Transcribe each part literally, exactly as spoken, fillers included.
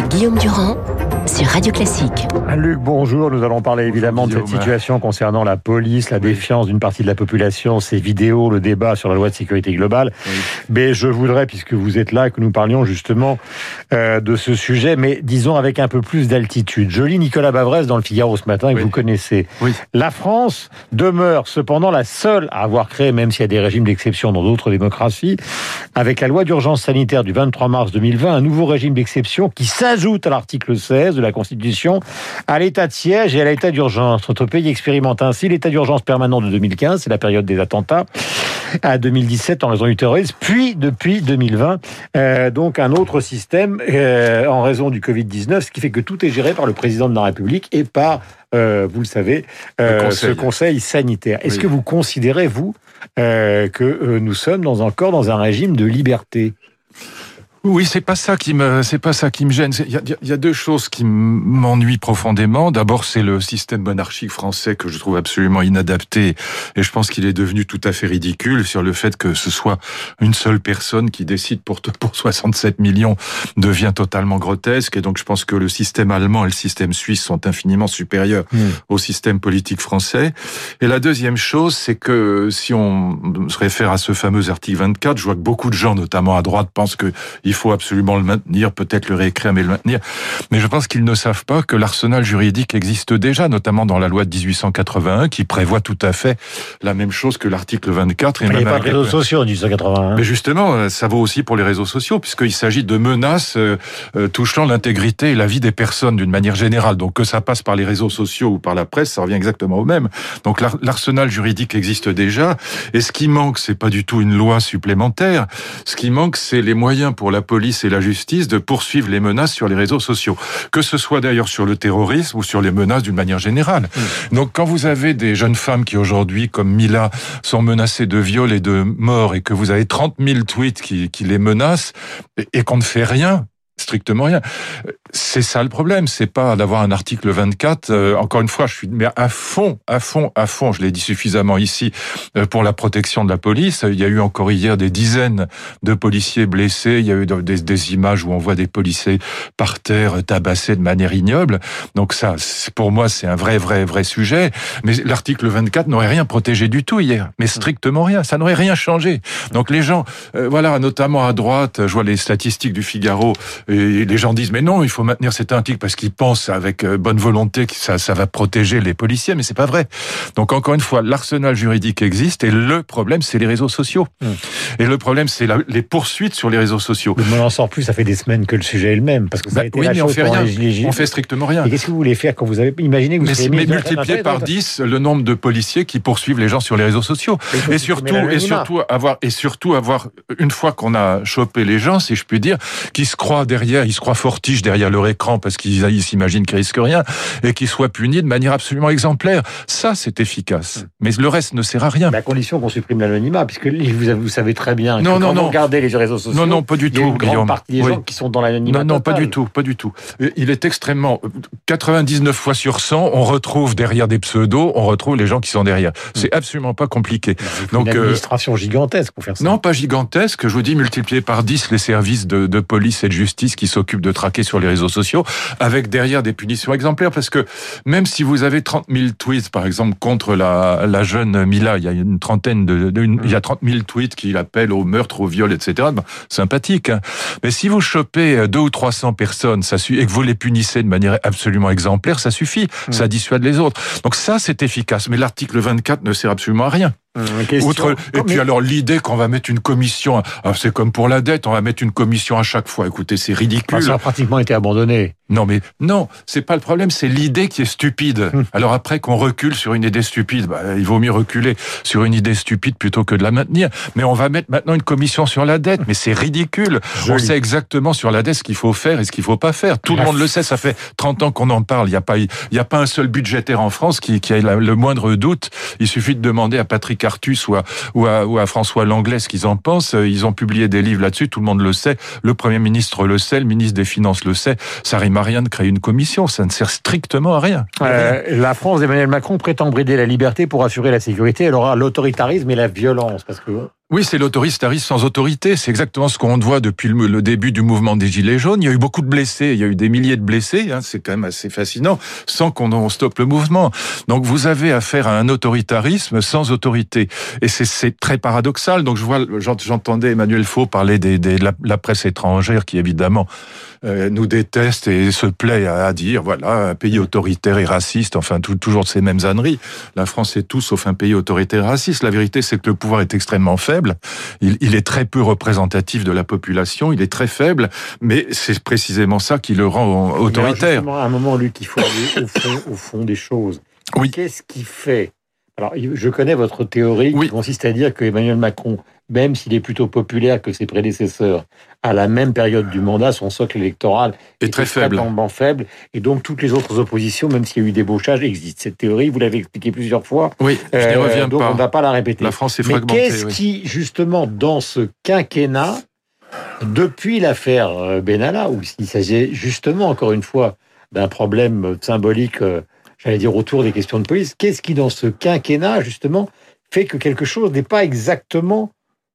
avec Guillaume Durand sur Radio Classique. Luc, bonjour. Nous allons parler évidemment bonjour, de cette situation concernant la police, la oui. défiance d'une partie de la population, ces vidéos, le débat sur la loi de sécurité globale. Oui. Mais je voudrais, puisque vous êtes là, que nous parlions justement euh, de ce sujet, mais disons avec un peu plus d'altitude. Je lis Nicolas Baverez dans le Figaro ce matin, que oui. vous connaissez. Oui. La France demeure cependant la seule à avoir créé, même s'il y a des régimes d'exception dans d'autres démocraties, avec la loi d'urgence sanitaire du vingt-trois mars deux mille vingt, un nouveau régime d'exception qui s'ajoute à l'article seize de la Constitution, à l'état de siège et à l'état d'urgence. Notre pays expérimente ainsi l'état d'urgence permanent de deux mille quinze, c'est la période des attentats, à deux mille dix-sept en raison du terrorisme, puis depuis deux mille vingt, euh, donc un autre système euh, en raison du Covid dix-neuf, ce qui fait que tout est géré par le président de la République et par, euh, vous le savez, euh, le conseil. ce conseil sanitaire. Est-ce oui. que vous considérez, vous, euh, que euh, nous sommes dans, encore dans un régime de liberté ? Oui, c'est pas ça qui me, c'est pas ça qui me gêne. Il y, y a deux choses qui m'ennuient profondément. D'abord, c'est le système monarchique français que je trouve absolument inadapté, et je pense qu'il est devenu tout à fait ridicule sur le fait que ce soit une seule personne qui décide pour pour soixante-sept millions devient totalement grotesque. Et donc, je pense que le système allemand et le système suisse sont infiniment supérieurs mmh. au système politique français. Et la deuxième chose, c'est que si on se réfère à ce fameux article vingt-quatre, je vois que beaucoup de gens, notamment à droite, pensent que il faut absolument le maintenir, peut-être le réécrire, mais le maintenir. Mais je pense qu'ils ne savent pas que l'arsenal juridique existe déjà, notamment dans la loi de dix-huit cent quatre-vingt-un, qui prévoit tout à fait la même chose que l'article vingt-quatre. Et mais même il n'y a pas de réseaux sociaux en dix-huit cent quatre-vingt-un. Mais justement, ça vaut aussi pour les réseaux sociaux, puisqu'il s'agit de menaces euh, touchant l'intégrité et la vie des personnes d'une manière générale. Donc que ça passe par les réseaux sociaux ou par la presse, ça revient exactement au même. Donc l'arsenal juridique existe déjà. Et ce qui manque, c'est pas du tout une loi supplémentaire. Ce qui manque, c'est les moyens pour la la police et la justice de poursuivre les menaces sur les réseaux sociaux. Que ce soit d'ailleurs sur le terrorisme ou sur les menaces d'une manière générale. Mmh. Donc quand vous avez des jeunes femmes qui aujourd'hui, comme Mila, sont menacées de viol et de mort et que vous avez trente mille tweets qui, qui les menacent et, et qu'on ne fait rien, strictement rien. C'est ça le problème, c'est pas d'avoir un article vingt-quatre. Euh, encore une fois, je suis mais à fond, à fond, à fond, je l'ai dit suffisamment ici, euh, pour la protection de la police. Il y a eu encore hier des dizaines de policiers blessés, il y a eu des, des images où on voit des policiers par terre tabassés de manière ignoble. Donc ça, pour moi, c'est un vrai, vrai, vrai sujet. Mais l'article vingt-quatre n'aurait rien protégé du tout hier, mais strictement rien, ça n'aurait rien changé. Donc les gens, euh, voilà, notamment à droite, je vois les statistiques du Figaro, et les gens disent, mais non, il faut maintenir cet article parce qu'ils pensent avec bonne volonté que ça, ça va protéger les policiers, mais c'est pas vrai. Donc encore une fois, l'arsenal juridique existe et le problème, c'est les réseaux sociaux. Mmh. Et le problème, c'est la, les poursuites sur les réseaux sociaux. Mais on n'en sort plus, ça fait des semaines que le sujet est le même. Parce que ça bah, a été oui, la mais chose on fait rien. Les... On fait strictement rien. Et qu'est-ce que vous voulez faire quand vous avez... Imaginez que vous avez... Mais, mais multiplier par dix le nombre de policiers qui poursuivent les gens sur les réseaux sociaux. Et, et, surtout, et, surtout avoir, et surtout avoir, une fois qu'on a chopé les gens, si je puis dire, qui se croient derrière Derrière, ils se croient fortiches derrière leur écran parce qu'ils s'imaginent qu'ils risquent rien et qu'ils soient punis de manière absolument exemplaire. Ça, c'est efficace. Mais le reste ne sert à rien. Mais à condition qu'on supprime l'anonymat, puisque vous, vous savez très bien non, que non, quand non. vous regardez les réseaux sociaux, non, non, pas du tout, il y a une grande Guillaume. partie des oui. gens qui sont dans l'anonymat. Non, non, total. pas du tout, pas du tout. Il est extrêmement... quatre-vingt-dix-neuf fois sur cent, on retrouve derrière des pseudos, on retrouve les gens qui sont derrière. C'est absolument pas compliqué. Donc, une administration euh... gigantesque pour faire ça. Non, pas gigantesque. Je vous dis, multiplier par dix les services de, de police et de justice qui s'occupe de traquer sur les réseaux sociaux, avec derrière des punitions exemplaires, parce que même si vous avez trente mille tweets, par exemple, contre la, la jeune Mila, il y a une trentaine de, de une, il y a trente mille tweets qui l'appellent au meurtre, au viol, et cetera. Ben, sympathique, hein. Mais si vous chopez deux ou trois cents personnes, ça suffit, et que vous les punissez de manière absolument exemplaire, ça suffit, mmh. ça dissuade les autres. Donc ça, c'est efficace. Mais l'article vingt-quatre ne sert absolument à rien. Outre, et puis alors l'idée qu'on va mettre une commission, c'est comme pour la dette, on va mettre une commission à chaque fois. Écoutez, c'est ridicule. Ça a pratiquement été abandonné. Non, mais non, c'est pas le problème, c'est l'idée qui est stupide. Mmh. Alors après qu'on recule sur une idée stupide, bah, il vaut mieux reculer sur une idée stupide plutôt que de la maintenir. Mais on va mettre maintenant une commission sur la dette, mais c'est ridicule. Joli. On sait exactement sur la dette ce qu'il faut faire et ce qu'il faut pas faire. Tout la... le monde le sait, ça fait trente ans qu'on en parle. Il n'y a pas, il n'y a pas un seul budgétaire en France qui, qui a le moindre doute. Il suffit de demander à Patrick Arthus ou à, ou à, ou à François Langlais ce qu'ils en pensent. Ils ont publié des livres là-dessus, tout le monde le sait. Le Premier ministre le sait, le ministre des Finances le sait. Ça rime à rien de créer une commission, ça ne sert strictement à rien. Euh, la France d'Emmanuel Macron prétend brider la liberté pour assurer la sécurité, elle aura l'autoritarisme et la violence, parce que Oui, c'est l'autoritarisme sans autorité. C'est exactement ce qu'on voit depuis le début du mouvement des Gilets jaunes. Il y a eu beaucoup de blessés. Il y a eu des milliers de blessés. Hein, c'est quand même assez fascinant, sans qu'on stoppe le mouvement. Donc, vous avez affaire à un autoritarisme sans autorité. Et c'est, c'est très paradoxal. Donc, je vois, j'entendais Emmanuel Faux parler des, des, de la, la presse étrangère qui, évidemment, euh, nous déteste et se plaît à, à dire, voilà, un pays autoritaire et raciste. Enfin, tout, toujours ces mêmes âneries. La France est tout sauf un pays autoritaire et raciste. La vérité, c'est que le pouvoir est extrêmement faible. Il, il est très peu représentatif de la population, il est très faible, mais c'est précisément ça qui le rend autoritaire. À un moment, Luc, il faut aller au fond, au fond des choses. Oui. Qu'est-ce qui fait ? Alors, je connais votre théorie oui. qui consiste à dire que Emmanuel Macron, même s'il est plutôt populaire que ses prédécesseurs, à la même période du mandat, son socle électoral est, est très faible. faible, et donc toutes les autres oppositions, même s'il y a eu débauchage, existent. Cette théorie, vous l'avez expliqué plusieurs fois, oui, je euh, n'y reviens donc pas. On ne va pas la répéter. La France est Mais fragmentée. Qu'est-ce oui. qui, justement, dans ce quinquennat, depuis l'affaire Benalla, où il s'agit justement, encore une fois, d'un problème symbolique euh, j'allais dire, autour des questions de police, qu'est-ce qui, dans ce quinquennat, justement, fait que quelque chose n'est pas exactement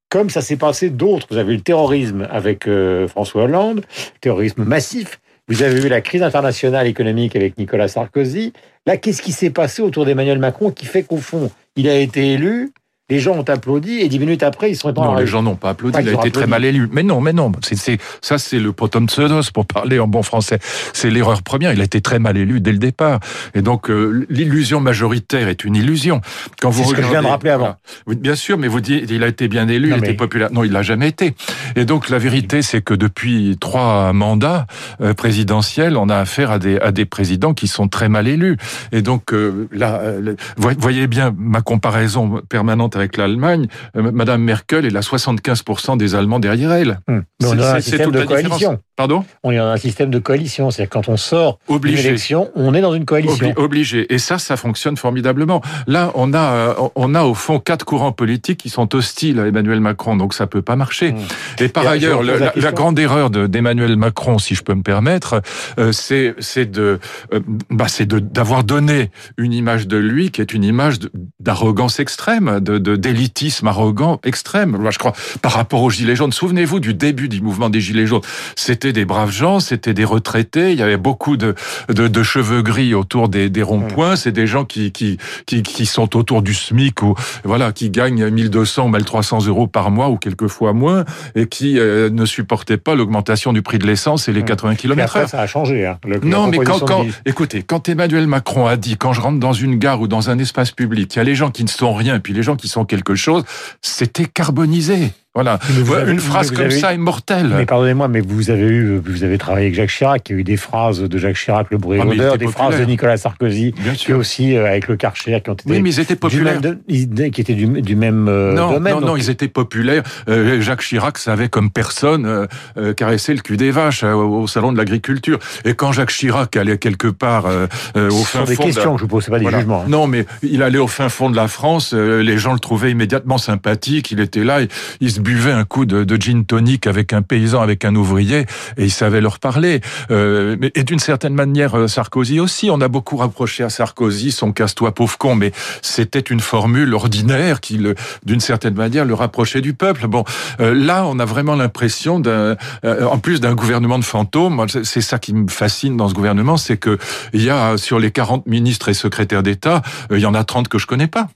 comme ça s'est passé d'autres ? Vous avez eu le terrorisme avec euh, François Hollande, terrorisme massif, vous avez eu la crise internationale économique avec Nicolas Sarkozy. Là, qu'est-ce qui s'est passé autour d'Emmanuel Macron qui fait qu'au fond, il a été élu ? Les gens ont applaudi et dix minutes après, ils sont étendus. Non, les gens n'ont pas applaudi. Pas il a été applaudi. Très mal élu. Mais non, mais non. C'est, c'est, ça, c'est le protum pseudos pour parler en bon français. C'est l'erreur première. Il a été très mal élu dès le départ. Et donc, euh, l'illusion majoritaire est une illusion. Quand c'est vous ce regardez, que je viens de rappeler avant. Voilà. Bien sûr, mais vous dites, il a été bien élu, non, il mais... était populaire. Non, il l'a jamais été. Et donc, la vérité, c'est que depuis trois mandats euh, présidentiels, on a affaire à des, à des présidents qui sont très mal élus. Et donc, euh, là, euh, voyez bien ma comparaison permanente avec l'Allemagne, euh, Madame Merkel, elle a soixante-quinze pour cent des Allemands derrière elle. Hum. C'est, on a un c'est, système c'est de coalition. Différence. Pardon ? On est dans un système de coalition, c'est-à-dire quand on sort Obligé. d'une élection, on est dans une coalition. Obli- obligé. Et ça, ça fonctionne formidablement. Là, on a, euh, on a au fond quatre courants politiques qui sont hostiles à Emmanuel Macron, donc ça peut pas marcher. Hum. Et par Et ailleurs, le, la, la grande erreur de, d'Emmanuel Macron, si je peux me permettre, euh, c'est, c'est de, euh, bah, c'est de, d'avoir donné une image de lui qui est une image de, d'arrogance extrême, de, de d'élitisme arrogant extrême. Moi, je crois, par rapport aux Gilets jaunes, souvenez-vous du début du mouvement des Gilets jaunes. C'était des braves gens, c'était des retraités, il y avait beaucoup de de, de cheveux gris autour des, des ronds-points, c'est des gens qui, qui qui qui sont autour du SMIC ou voilà, qui gagnent mille deux cents ou mille trois cents euros par mois ou quelquefois moins et qui euh, ne supportaient pas l'augmentation du prix de l'essence et les quatre-vingts kilomètres heure. Après, ça a changé. Hein, le, non, mais quand quand du... écoutez, quand Emmanuel Macron a dit quand je rentre dans une gare ou dans un espace public, il y a les gens qui ne sont rien, puis les gens qui sont quelque chose, c'était carbonisé. Voilà. Avez, Une phrase comme avez, ça est mortelle. Mais pardonnez-moi, mais vous avez eu, vous avez travaillé avec Jacques Chirac, il y a eu des phrases de Jacques Chirac, le bruit ah, odeur, des populaire. Phrases de Nicolas Sarkozy, qui aussi euh, avec le Karcher, qui ont été. Oui, mais ils étaient populaires. Même, de, qui étaient du, du même euh, non, domaine. Non, donc. non, ils étaient populaires. Euh, Jacques Chirac savait comme personne euh, euh, caresser le cul des vaches euh, au salon de l'agriculture. Et quand Jacques Chirac allait quelque part euh, euh, au fin fond. Ce sont des questions de... que je vous pose, c'est pas des voilà. jugements. Hein. Non, mais il allait au fin fond de la France, euh, les gens le trouvaient immédiatement sympathique, il était là, il, il se buvait un coup de, de gin tonic avec un paysan, avec un ouvrier, et il savait leur parler. Euh, et d'une certaine manière, Sarkozy aussi, on a beaucoup rapproché à Sarkozy son casse-toi pauvre con, mais c'était une formule ordinaire qui, le, d'une certaine manière, le rapprochait du peuple. Bon, euh, là, on a vraiment l'impression, d'un, euh, en plus d'un gouvernement de fantômes, c'est ça qui me fascine dans ce gouvernement, c'est que il y a, sur les quarante ministres et secrétaires d'État, il euh, y en a trente que je connais pas.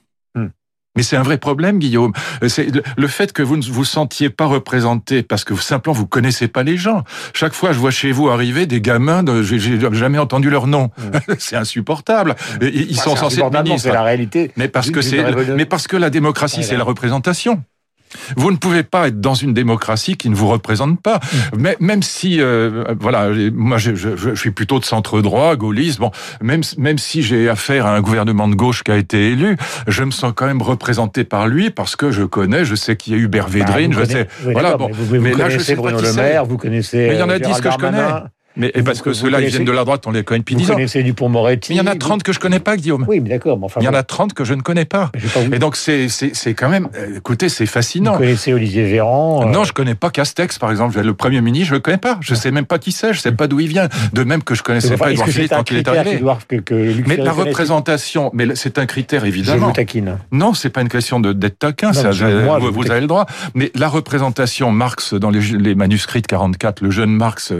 Mais c'est un vrai problème, Guillaume. C'est le fait que vous ne vous sentiez pas représenté parce que simplement vous connaissez pas les gens. Chaque fois, je vois chez vous arriver des gamins, de, j'ai, j'ai jamais entendu leur nom. Mmh. C'est insupportable. Mmh. Et, ils Moi, sont censés être ministres. C'est la réalité. Mais parce du, que du c'est, de... mais parce que la démocratie, ouais, c'est ouais. la représentation. Vous ne pouvez pas être dans une démocratie qui ne vous représente pas. Mais, même si, euh, voilà, moi je, je, je suis plutôt de centre-droit, gaulliste, bon, même, même si j'ai affaire à un gouvernement de gauche qui a été élu, je me sens quand même représenté par lui parce que je connais, je sais qu'il y a Hubert Védrine, bah, je connaissez, sais... Voilà, bon, mais, vous, vous mais vous là, je sais Bruno Le Maire, vous connaissez... Mais il y en a dix que je connais. Mais et parce vous, que ceux-là, ils viennent de la droite, on les connaît depuis dix ans. Vous connaissez Dupond-Moretti. Mais il y en a trente vous... que je ne connais pas, Guillaume. Oui, mais d'accord. Mais enfin, il y en a trente que je ne connais pas. Pas et donc, c'est, c'est, c'est quand même... Écoutez, c'est fascinant. Vous connaissez Olivier Véran euh... Non, je ne connais pas Castex, par exemple. Le Premier ministre, je ne le connais pas. Je ne sais même pas qui c'est. Je ne sais pas d'où il vient. De même que je ne connaissais donc, pas Edouard Philippe quand il est arrivé. Que, que mais la représentation, mais c'est un critère, évidemment. Je vous taquine. Non, ce n'est pas une question de, d'être taquin. Non, ça, moi, vous, vous avez le droit. Mais la représentation Marx dans les, les manuscrits de quarante-quatre, le jeune Marx...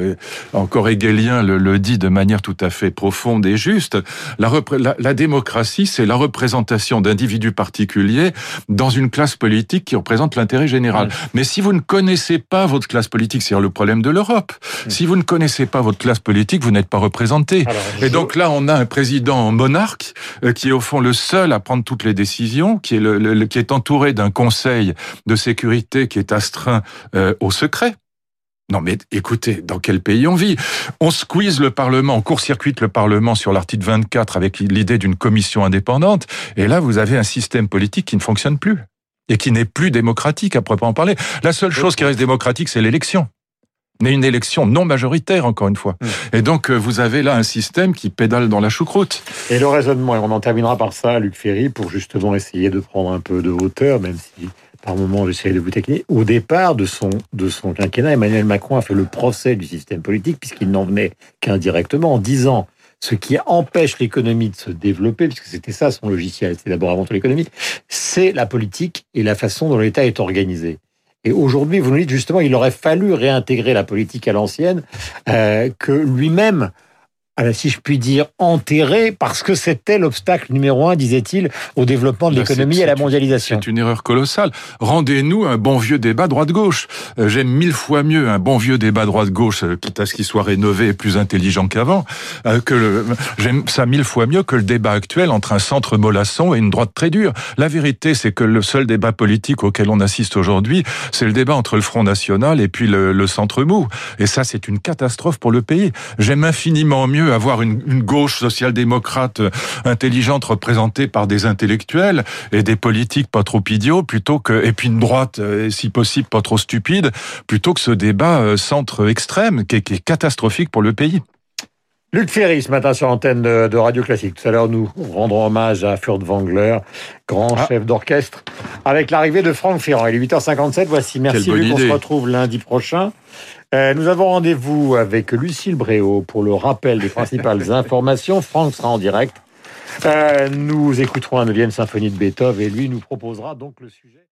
encore hegelien le, le dit de manière tout à fait profonde et juste, la, repré- la, la démocratie, c'est la représentation d'individus particuliers dans une classe politique qui représente l'intérêt général. Mmh. Mais si vous ne connaissez pas votre classe politique, c'est-à-dire le problème de l'Europe, mmh. si vous ne connaissez pas votre classe politique, vous n'êtes pas représenté. Alors, je... Et donc là, on a un président monarque euh, qui est au fond le seul à prendre toutes les décisions, qui est, le, le, qui est entouré d'un conseil de sécurité qui est astreint euh, au secret. Non mais écoutez, dans quel pays on vit ? On squeeze le Parlement, on court-circuite le Parlement sur l'article vingt-quatre avec l'idée d'une commission indépendante, et là vous avez un système politique qui ne fonctionne plus, et qui n'est plus démocratique à proprement parler. La seule chose qui reste démocratique, c'est l'élection. Mais une élection non majoritaire, encore une fois. Mmh. Et donc, vous avez là un système qui pédale dans la choucroute. Et le raisonnement, et on en terminera par ça, Luc Ferry, pour justement essayer de prendre un peu de hauteur, même si... par moment, j'essaie de vous taquiner. Au départ de son, de son quinquennat, Emmanuel Macron a fait le procès du système politique, puisqu'il n'en venait qu'indirectement, en disant ce qui empêche l'économie de se développer, puisque c'était ça son logiciel, c'était d'abord avant tout l'économie, c'est la politique et la façon dont l'État est organisé. Et aujourd'hui, vous nous dites justement, il aurait fallu réintégrer la politique à l'ancienne, euh, que lui-même... alors, si je puis dire, enterré, parce que c'était l'obstacle numéro un, disait-il, au développement de l'économie c'est, et à la mondialisation. C'est une erreur colossale. Rendez-nous un bon vieux débat droite-gauche. J'aime mille fois mieux un bon vieux débat droite-gauche, quitte à ce qu'il soit rénové et plus intelligent qu'avant, que le, j'aime ça mille fois mieux que le débat actuel entre un centre mollasson et une droite très dure. La vérité, c'est que le seul débat politique auquel on assiste aujourd'hui, c'est le débat entre le Front National et puis le, le centre mou. Et ça, c'est une catastrophe pour le pays. J'aime infiniment mieux avoir une, une gauche social-démocrate intelligente représentée par des intellectuels et des politiques pas trop idiots, plutôt que, et puis une droite, si possible, pas trop stupide, plutôt que ce débat centre-extrême qui est, qui est catastrophique pour le pays. Luc Ferry, ce matin, sur l'antenne de Radio Classique. Tout à l'heure, nous rendrons hommage à Furtwängler, grand ah. chef d'orchestre, avec l'arrivée de Franck Ferrand. Il est huit heures cinquante-sept, voici. Merci Luc, on se retrouve lundi prochain. Euh, nous avons rendez-vous avec Lucille Bréau pour le rappel des principales informations. Franck sera en direct. Euh, nous écouterons la neuvième symphonie de Beethoven et lui nous proposera donc le sujet.